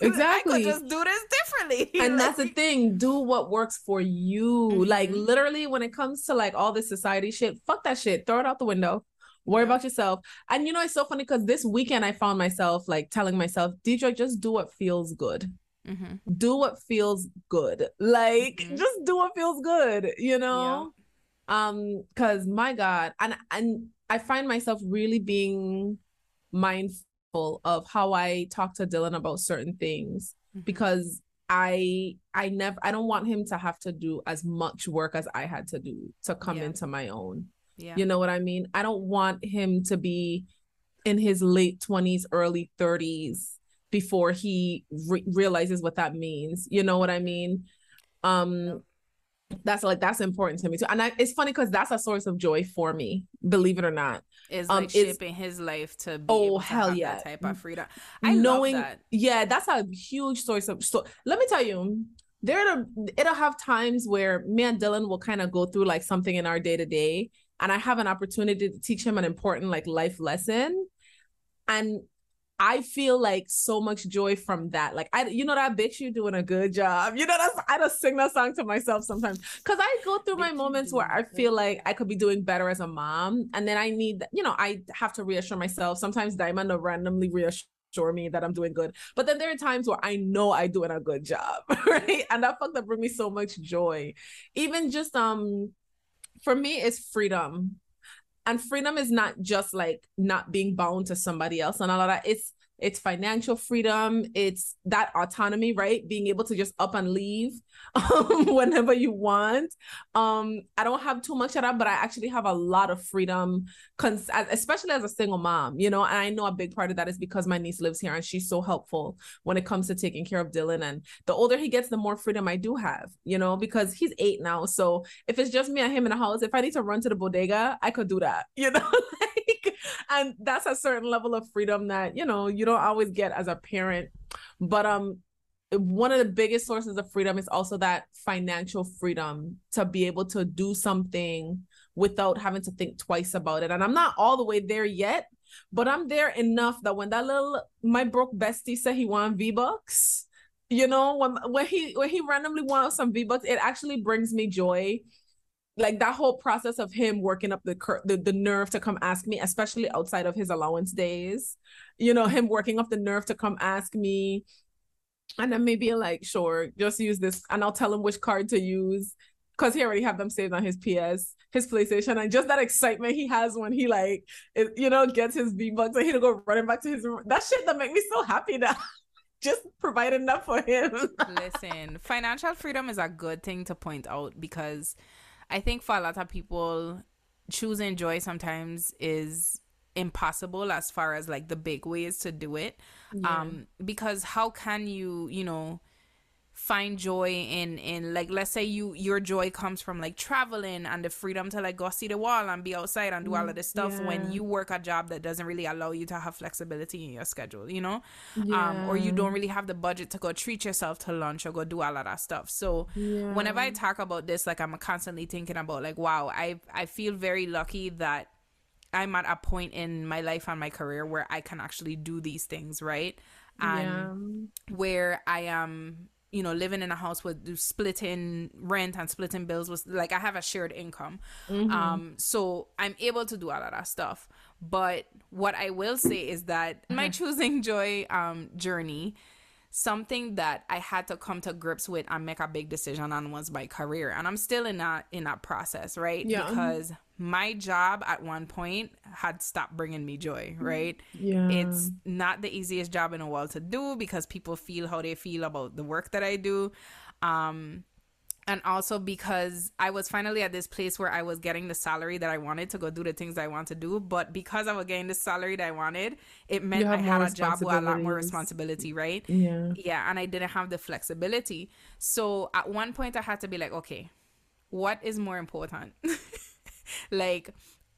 Exactly. I could just do this differently. And that's the thing. Do what works for you. Mm-hmm. Like, literally, when it comes to like all this society shit, fuck that shit. Throw it out the window. Worry about yourself. And you know, it's so funny because this weekend I found myself like telling myself, Deidre, just do what feels good. Mm-hmm. Do what feels good. Like, just do what feels good, you know? Yeah. Because my God, and I find myself really being mindful of how I talk to Dylan about certain things, because I don't want him to have to do as much work as I had to do to come into my own. Yeah. You know what I mean? I don't want him to be in his late 20s, early 30s before he realizes what that means. You know what I mean? That's important to me too, and it's funny because that's a source of joy for me, believe it or not. It's like shaping his life to be that type of freedom. Love that. Yeah, that's a huge source of. So let me tell you, it'll have times where me and Dylan will kind of go through like something in our day to day, and I have an opportunity to teach him an important like life lesson, and I feel like so much joy from that. Like, you know that bitch, you doing a good job. You know, I just sing that song to myself sometimes. Cause I go through my moments where I feel like I could be doing better as a mom. And then I need, you know, I have to reassure myself. Sometimes Diamond will randomly reassure me that I'm doing good. But then there are times where I know I'm doing a good job, right? And that fucked up brings me so much joy. Even just, for me, it's freedom. And freedom is not just like not being bound to somebody else and all of that. It's financial freedom. It's that autonomy, right? Being able to just up and leave whenever you want. I don't have too much of that, but I actually have a lot of freedom, especially as a single mom, you know? And I know a big part of that is because my niece lives here and she's so helpful when it comes to taking care of Dylan. And the older he gets, the more freedom I do have, you know, because he's 8 now. So if it's just me and him in the house, if I need to run to the bodega, I could do that, you know? And that's a certain level of freedom that, you know, you don't always get as a parent. But one of the biggest sources of freedom is also that financial freedom to be able to do something without having to think twice about it. And I'm not all the way there yet, but I'm there enough that when that little, my broke bestie said he won V-Bucks, you know, when he randomly won some V-Bucks, it actually brings me joy. Like that whole process of him working up the nerve to come ask me, especially outside of his allowance days, you know, him working up the nerve to come ask me And then maybe like, sure, just use this. And I'll tell him which card to use, because he already have them saved on his PS, his PlayStation. And just that excitement he has when he like, it, you know, gets his V-Bucks and he'll go running back to his room. That shit that make me so happy now. Just providing that for him. Listen, financial freedom is a good thing to point out, because I think for a lot of people, choosing joy sometimes is impossible as far as like the big ways to do it. Yeah. Because how can you, you know, find joy in like, let's say your joy comes from like traveling and the freedom to like go see the wall and be outside and do all of this stuff, yeah, when you work a job that doesn't really allow you to have flexibility in your schedule, you know? Yeah. Or you don't really have the budget to go treat yourself to lunch or go do all of that stuff. So yeah, whenever I talk about this, like I'm constantly thinking about like, wow, I feel very lucky that I'm at a point in my life and my career where I can actually do these things, right? And yeah, where I am, you know, living in a house with splitting rent and splitting bills, was like I have a shared income. Mm-hmm. So I'm able to do all of that stuff. But what I will say is that my choosing joy journey, something that I had to come to grips with and make a big decision on was my career. And I'm still in that process, right? Yeah. Because my job at one point had stopped bringing me joy, right? Yeah. It's not the easiest job in the world to do because people feel how they feel about the work that I do. And also because I was finally at this place where I was getting the salary that I wanted to go do the things that I want to do. But because I was getting the salary that I wanted, it meant I had a job with a lot more responsibility, right? Yeah. Yeah. And I didn't have the flexibility. So at one point I had to be like, okay, what is more important? Like,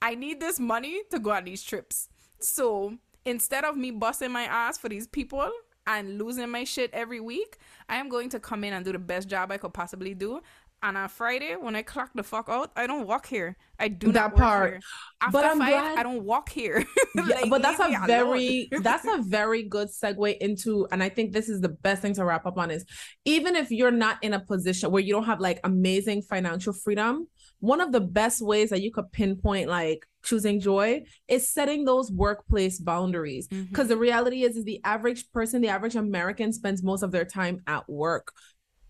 I need this money to go on these trips. So instead of me busting my ass for these people and losing my shit every week, I am going to come in and do the best job I could possibly do. And on Friday, when I clock the fuck out, I don't walk here. I do that not part. Here. After but I'm 5, glad... I don't walk here. Yeah, like, but that's a very that's a very good segue into, and I think this is the best thing to wrap up on, is even if you're not in a position where you don't have like amazing financial freedom, one of the best ways that you could pinpoint like choosing joy is setting those workplace boundaries. Because the reality is the average person, the average American spends most of their time at work.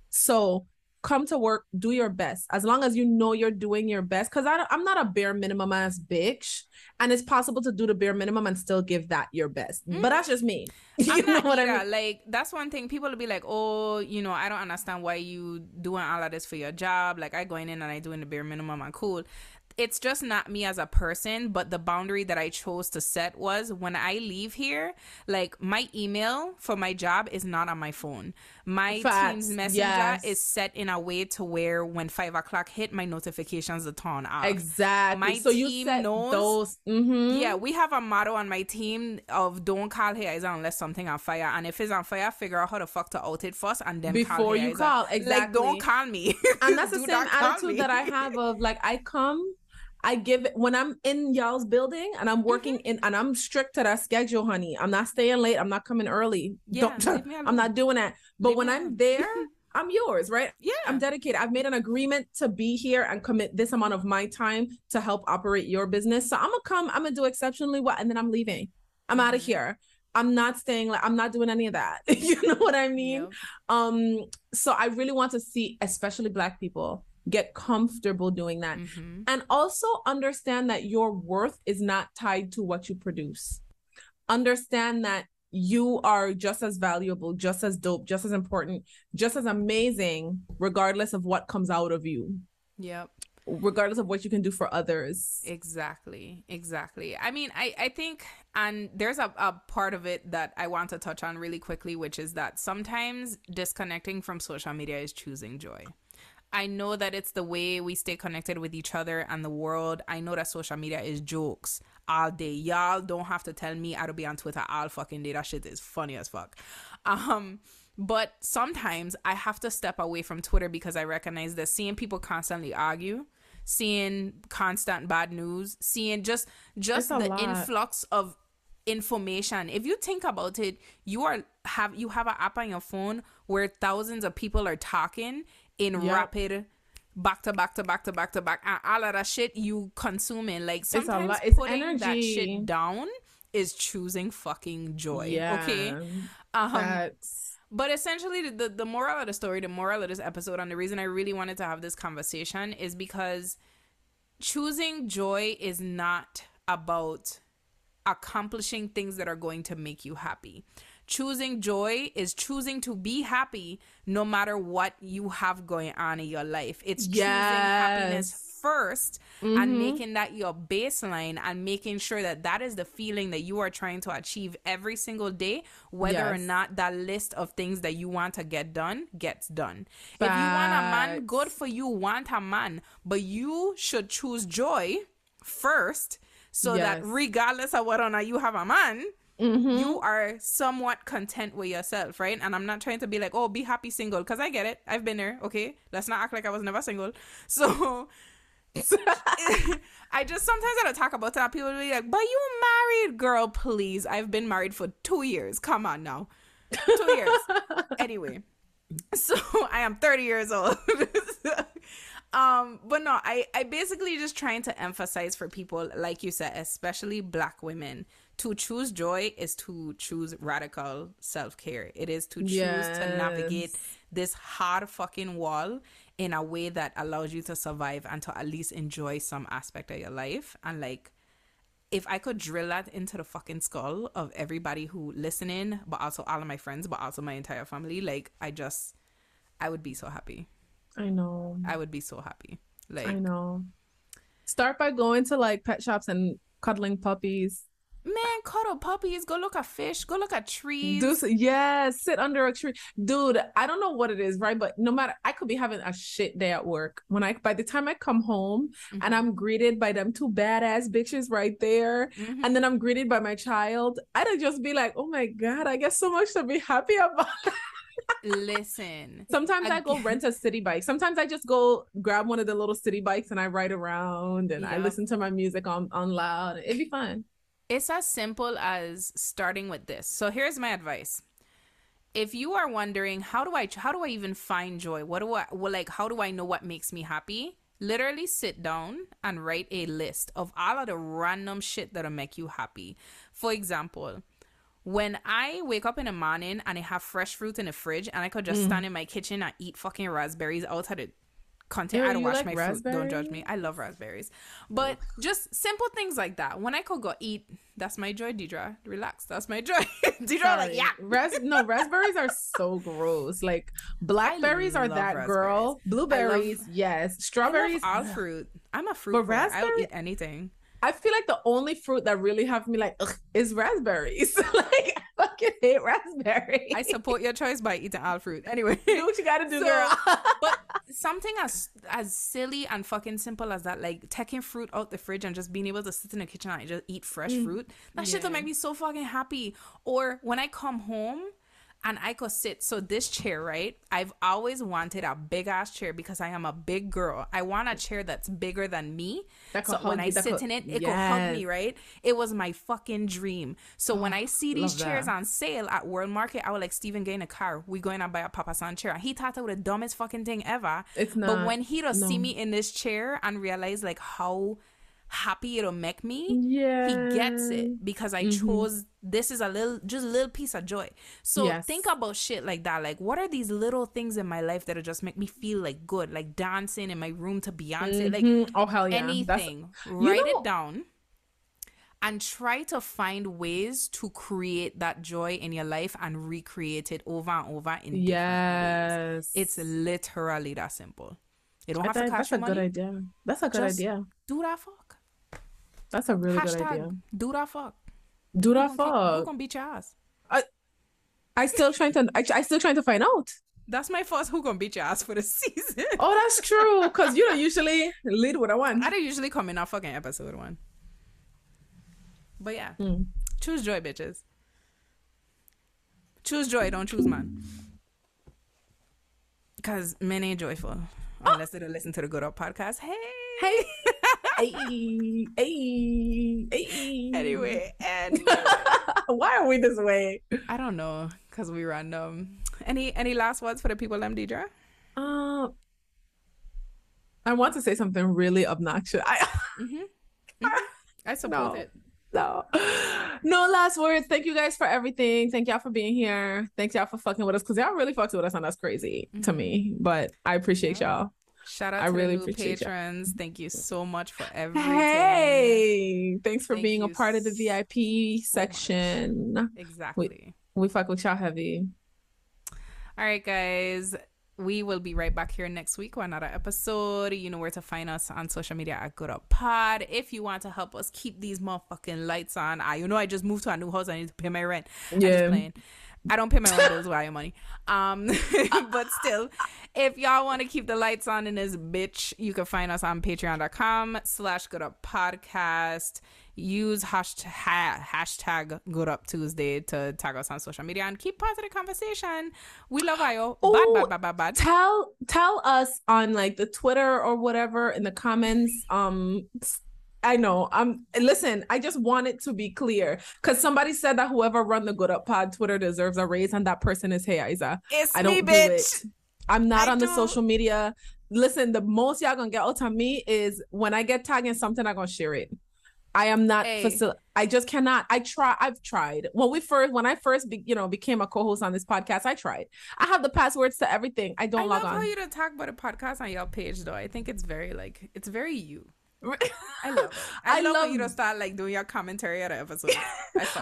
So come to work, do your best. As long as you know you're doing your best, because I'm not a bare minimum ass bitch. And it's possible to do the bare minimum and still give that your best. But that's just me. You know what I mean? Like, that's one thing. People will be like, oh, you know, I don't understand why you doing all of this for your job. Like, I going in and I doing the bare minimum and cool. It's just not me as a person, but the boundary that I chose to set was when I leave here, like my email for my job is not on my phone. My Teams Messenger is set in a way to where when 5 o'clock hit, my notifications are torn off. Exactly. My so team you set knows those. Mm-hmm. Yeah, we have a motto on my team of don't call Heyaiza unless something on fire, and if it's on fire, figure out how the fuck to out it first and then before you call. Exactly. Like, don't call me. And that's the same attitude that I have of like, I give it when I'm in y'all's building and I'm working in, and I'm strict to that schedule, honey. I'm not staying late. I'm not coming early. Yeah, I'm not doing that. But leave when I'm there, I'm yours, right? Yeah. I'm dedicated. I've made an agreement to be here and commit this amount of my time to help operate your business. So I'm going to come, I'm going to do exceptionally well, and then I'm leaving. I'm out of here. I'm not staying, like, I'm not doing any of that. You know what I mean? Yeah. So I really want to see, especially Black people, get comfortable doing that. And also understand that your worth is not tied to what you produce. Understand that you are just as valuable, just as dope, just as important, just as amazing, regardless of what comes out of you. Yep. Regardless of what you can do for others. Exactly. I mean, I think, and there's a part of it that I want to touch on really quickly, which is that sometimes disconnecting from social media is choosing joy. I know that it's the way we stay connected with each other and the world. I know that social media is jokes all day. Y'all don't have to tell me I don't be on Twitter all fucking day. That shit is funny as fuck. But sometimes I have to step away from Twitter because I recognize that seeing people constantly argue, seeing constant bad news, seeing just the influx of information. If you think about it, you have an app on your phone where thousands of people are talking in rapid back to back and all of that shit you consuming. Like, sometimes it's putting energy. That shit down is choosing fucking joy. Yeah, okay. But essentially, the moral of the story, the moral of this episode, and the reason I really wanted to have this conversation is because choosing joy is not about accomplishing things that are going to make you happy. Choosing joy is choosing to be happy no matter what you have going on in your life. It's choosing happiness first and making that your baseline and making sure that that is the feeling that you are trying to achieve every single day, whether or not that list of things that you want to get done gets done. But if you want a man, good for you, want a man, but you should choose joy first so that regardless of whether or not you have a man, you are somewhat content with yourself, right? And I'm not trying to be like, oh, be happy single, because I get it. I've been there, okay? Let's not act like I was never single. So I just sometimes I don't talk about that. People will be like, but you married, girl, please. I've been married for 2 years. Come on now. 2 years. Anyway, so I am 30 years old. But no, I basically just trying to emphasize for people, like you said, especially Black women, to choose joy is to choose radical self-care. It is to choose to navigate this hard fucking wall in a way that allows you to survive and to at least enjoy some aspect of your life. And like, if I could drill that into the fucking skull of everybody who listening, but also all of my friends, but also my entire family, like, I would be so happy. I know. I would be so happy. Like, I know. Start by going to like pet shops and cuddling puppies. Man, cuddle puppies. Go look at fish. Go look at trees. Sit under a tree. Dude, I don't know what it is, right? But no matter, I could be having a shit day at work. By the time I come home and I'm greeted by them two badass bitches right there, and then I'm greeted by my child, I'd just be like, oh my God, I get so much to be happy about. Listen. Sometimes I go rent a city bike. Sometimes I just go grab one of the little city bikes and I ride around and I listen to my music on loud. It'd be fun. It's as simple as starting with this. So here's my advice. If you are wondering, how do I even find joy? How do I know what makes me happy? Literally sit down and write a list of all of the random shit that'll make you happy. For example, when I wake up in the morning and I have fresh fruit in the fridge and I could just stand in my kitchen and eat fucking raspberries out of the content. I don't wash my fruit. Don't judge me. I love raspberries. But just simple things like that. When I could go eat, that's my joy, Deidre. Relax. That's my joy. Deidre, like, yeah. Raspberries are so gross. Like, blackberries are that girl. Blueberries, yes. Strawberries. I love all fruit. I'm a fruit girl. I'll eat anything. I feel like the only fruit that really have me like, ugh, is raspberries. Like, I fucking hate raspberries. I support your choice by eating all fruit. Anyway. Do what you gotta do, girl. But something as silly and fucking simple as that, like taking fruit out the fridge and just being able to sit in the kitchen and just eat fresh fruit, that shit will make me so fucking happy. Or when I come home, and I could sit. So this chair, right? I've always wanted a big ass chair because I am a big girl. I want a chair that's bigger than me. So when I sit in it, it could hug me, right? It was my fucking dream. So when I see these chairs on sale at World Market, I was like, Steven, get in a car. We're going to buy a Papa San chair. And he thought that was the dumbest fucking thing ever. It's not. But when he does see me in this chair and realize like how happy it'll make me, he gets it because I chose. This is a little piece of joy. So think about shit like that. Like, what are these little things in my life that'll just make me feel like good, like dancing in my room to Beyonce, like, oh hell yeah, anything. Write it down and try to find ways to create that joy in your life and recreate it over and over in different ways. It's literally that simple. It don't have to cost you money. That's a good idea. That's a good idea. Do that fuck. That's a really good idea. Do that fuck. Do that fuck. Who's gonna beat your ass? I still trying to find out. That's my first who gonna beat your ass for the season. Oh, that's true. Cause you don't usually lead with a one. I don't usually come in a fucking episode one. But yeah, choose joy, bitches. Choose joy. Don't choose man. Cause men ain't joyful unless they don't listen to the Good Up Podcast. Hey. Anyway. Why are we this way? I don't know, because we random. Any last words for the people, Deidre? I want to say something really obnoxious. I support it. So no last words. Thank you guys for everything. Thank y'all for being here. Thanks y'all for fucking with us, because y'all really fucked with us, and that's crazy to me. But I appreciate y'all. Shout out to really the new patrons. Y'all. Thank you so much for everything. Hey, thanks for being a part of the VIP section. Much. Exactly. We fuck with y'all heavy. All right, guys. We will be right back here next week with another episode. You know where to find us on social media at Good Up Pod. If you want to help us keep these motherfucking lights on, I just moved to a new house. I need to pay my rent. Yeah. I'm just playing. I don't pay my windows with your money. But still, if y'all want to keep the lights on in this bitch, you can find us on patreon.com/gooduppodcast. Use hashtag Good Up Tuesday to tag us on social media and keep part of the conversation. We love IO. Bad. Tell us on like the Twitter or whatever in the comments. I know. Listen, I just want it to be clear, because somebody said that whoever run the Good Up Pod Twitter deserves a raise, and that person is Heyaiza. It's me, bitch. I'm not on the social media. Listen, the most y'all gonna get out of me is when I get tagged in something, I'm gonna share it. I am not. I just cannot. I've tried. When I first became a co-host on this podcast, I tried. I have the passwords to everything. I don't log on. I love how you don't talk about a podcast on your page, though. I think it's very it's very you. I love it. I love when you don't start doing your commentary at an episode.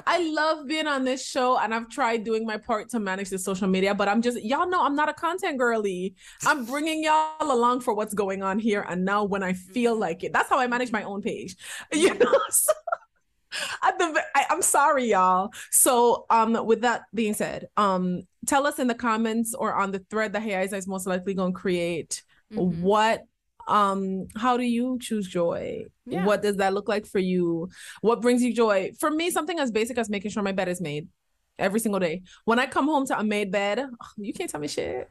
I love being on this show, and I've tried doing my part to manage the social media, but I'm just, y'all know I'm not a content girly. I'm bringing y'all along for what's going on here and now when I feel like it. That's how I manage my own page, you know. So, I'm sorry, y'all. So with that being said, tell us in the comments or on the thread that Heyaiza is most likely gonna create, what how do you choose joy? Yeah. What does that look like for you? What brings you joy? For me, something as basic as making sure my bed is made every single day. When I come home to a made bed, you can't tell me shit.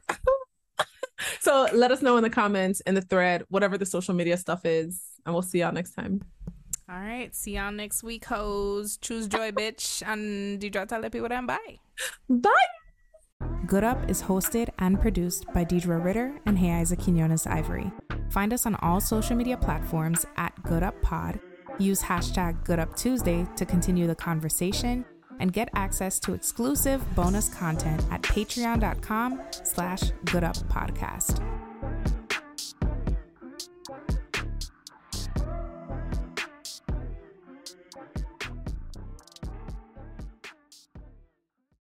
So let us know in the comments, in the thread, whatever the social media stuff is, and we'll see y'all next time. All right, see y'all next week, hoes. Choose joy, bitch. And Deidre, tell people them bye. Bye. Good Up is hosted and produced by Deidre Ritter and Heyaiza Quinones Ivory. Find us on all social media platforms at Good Up Pod. Use hashtag Good Up Tuesday to continue the conversation and get access to exclusive bonus content at patreon.com/gooduppodcast.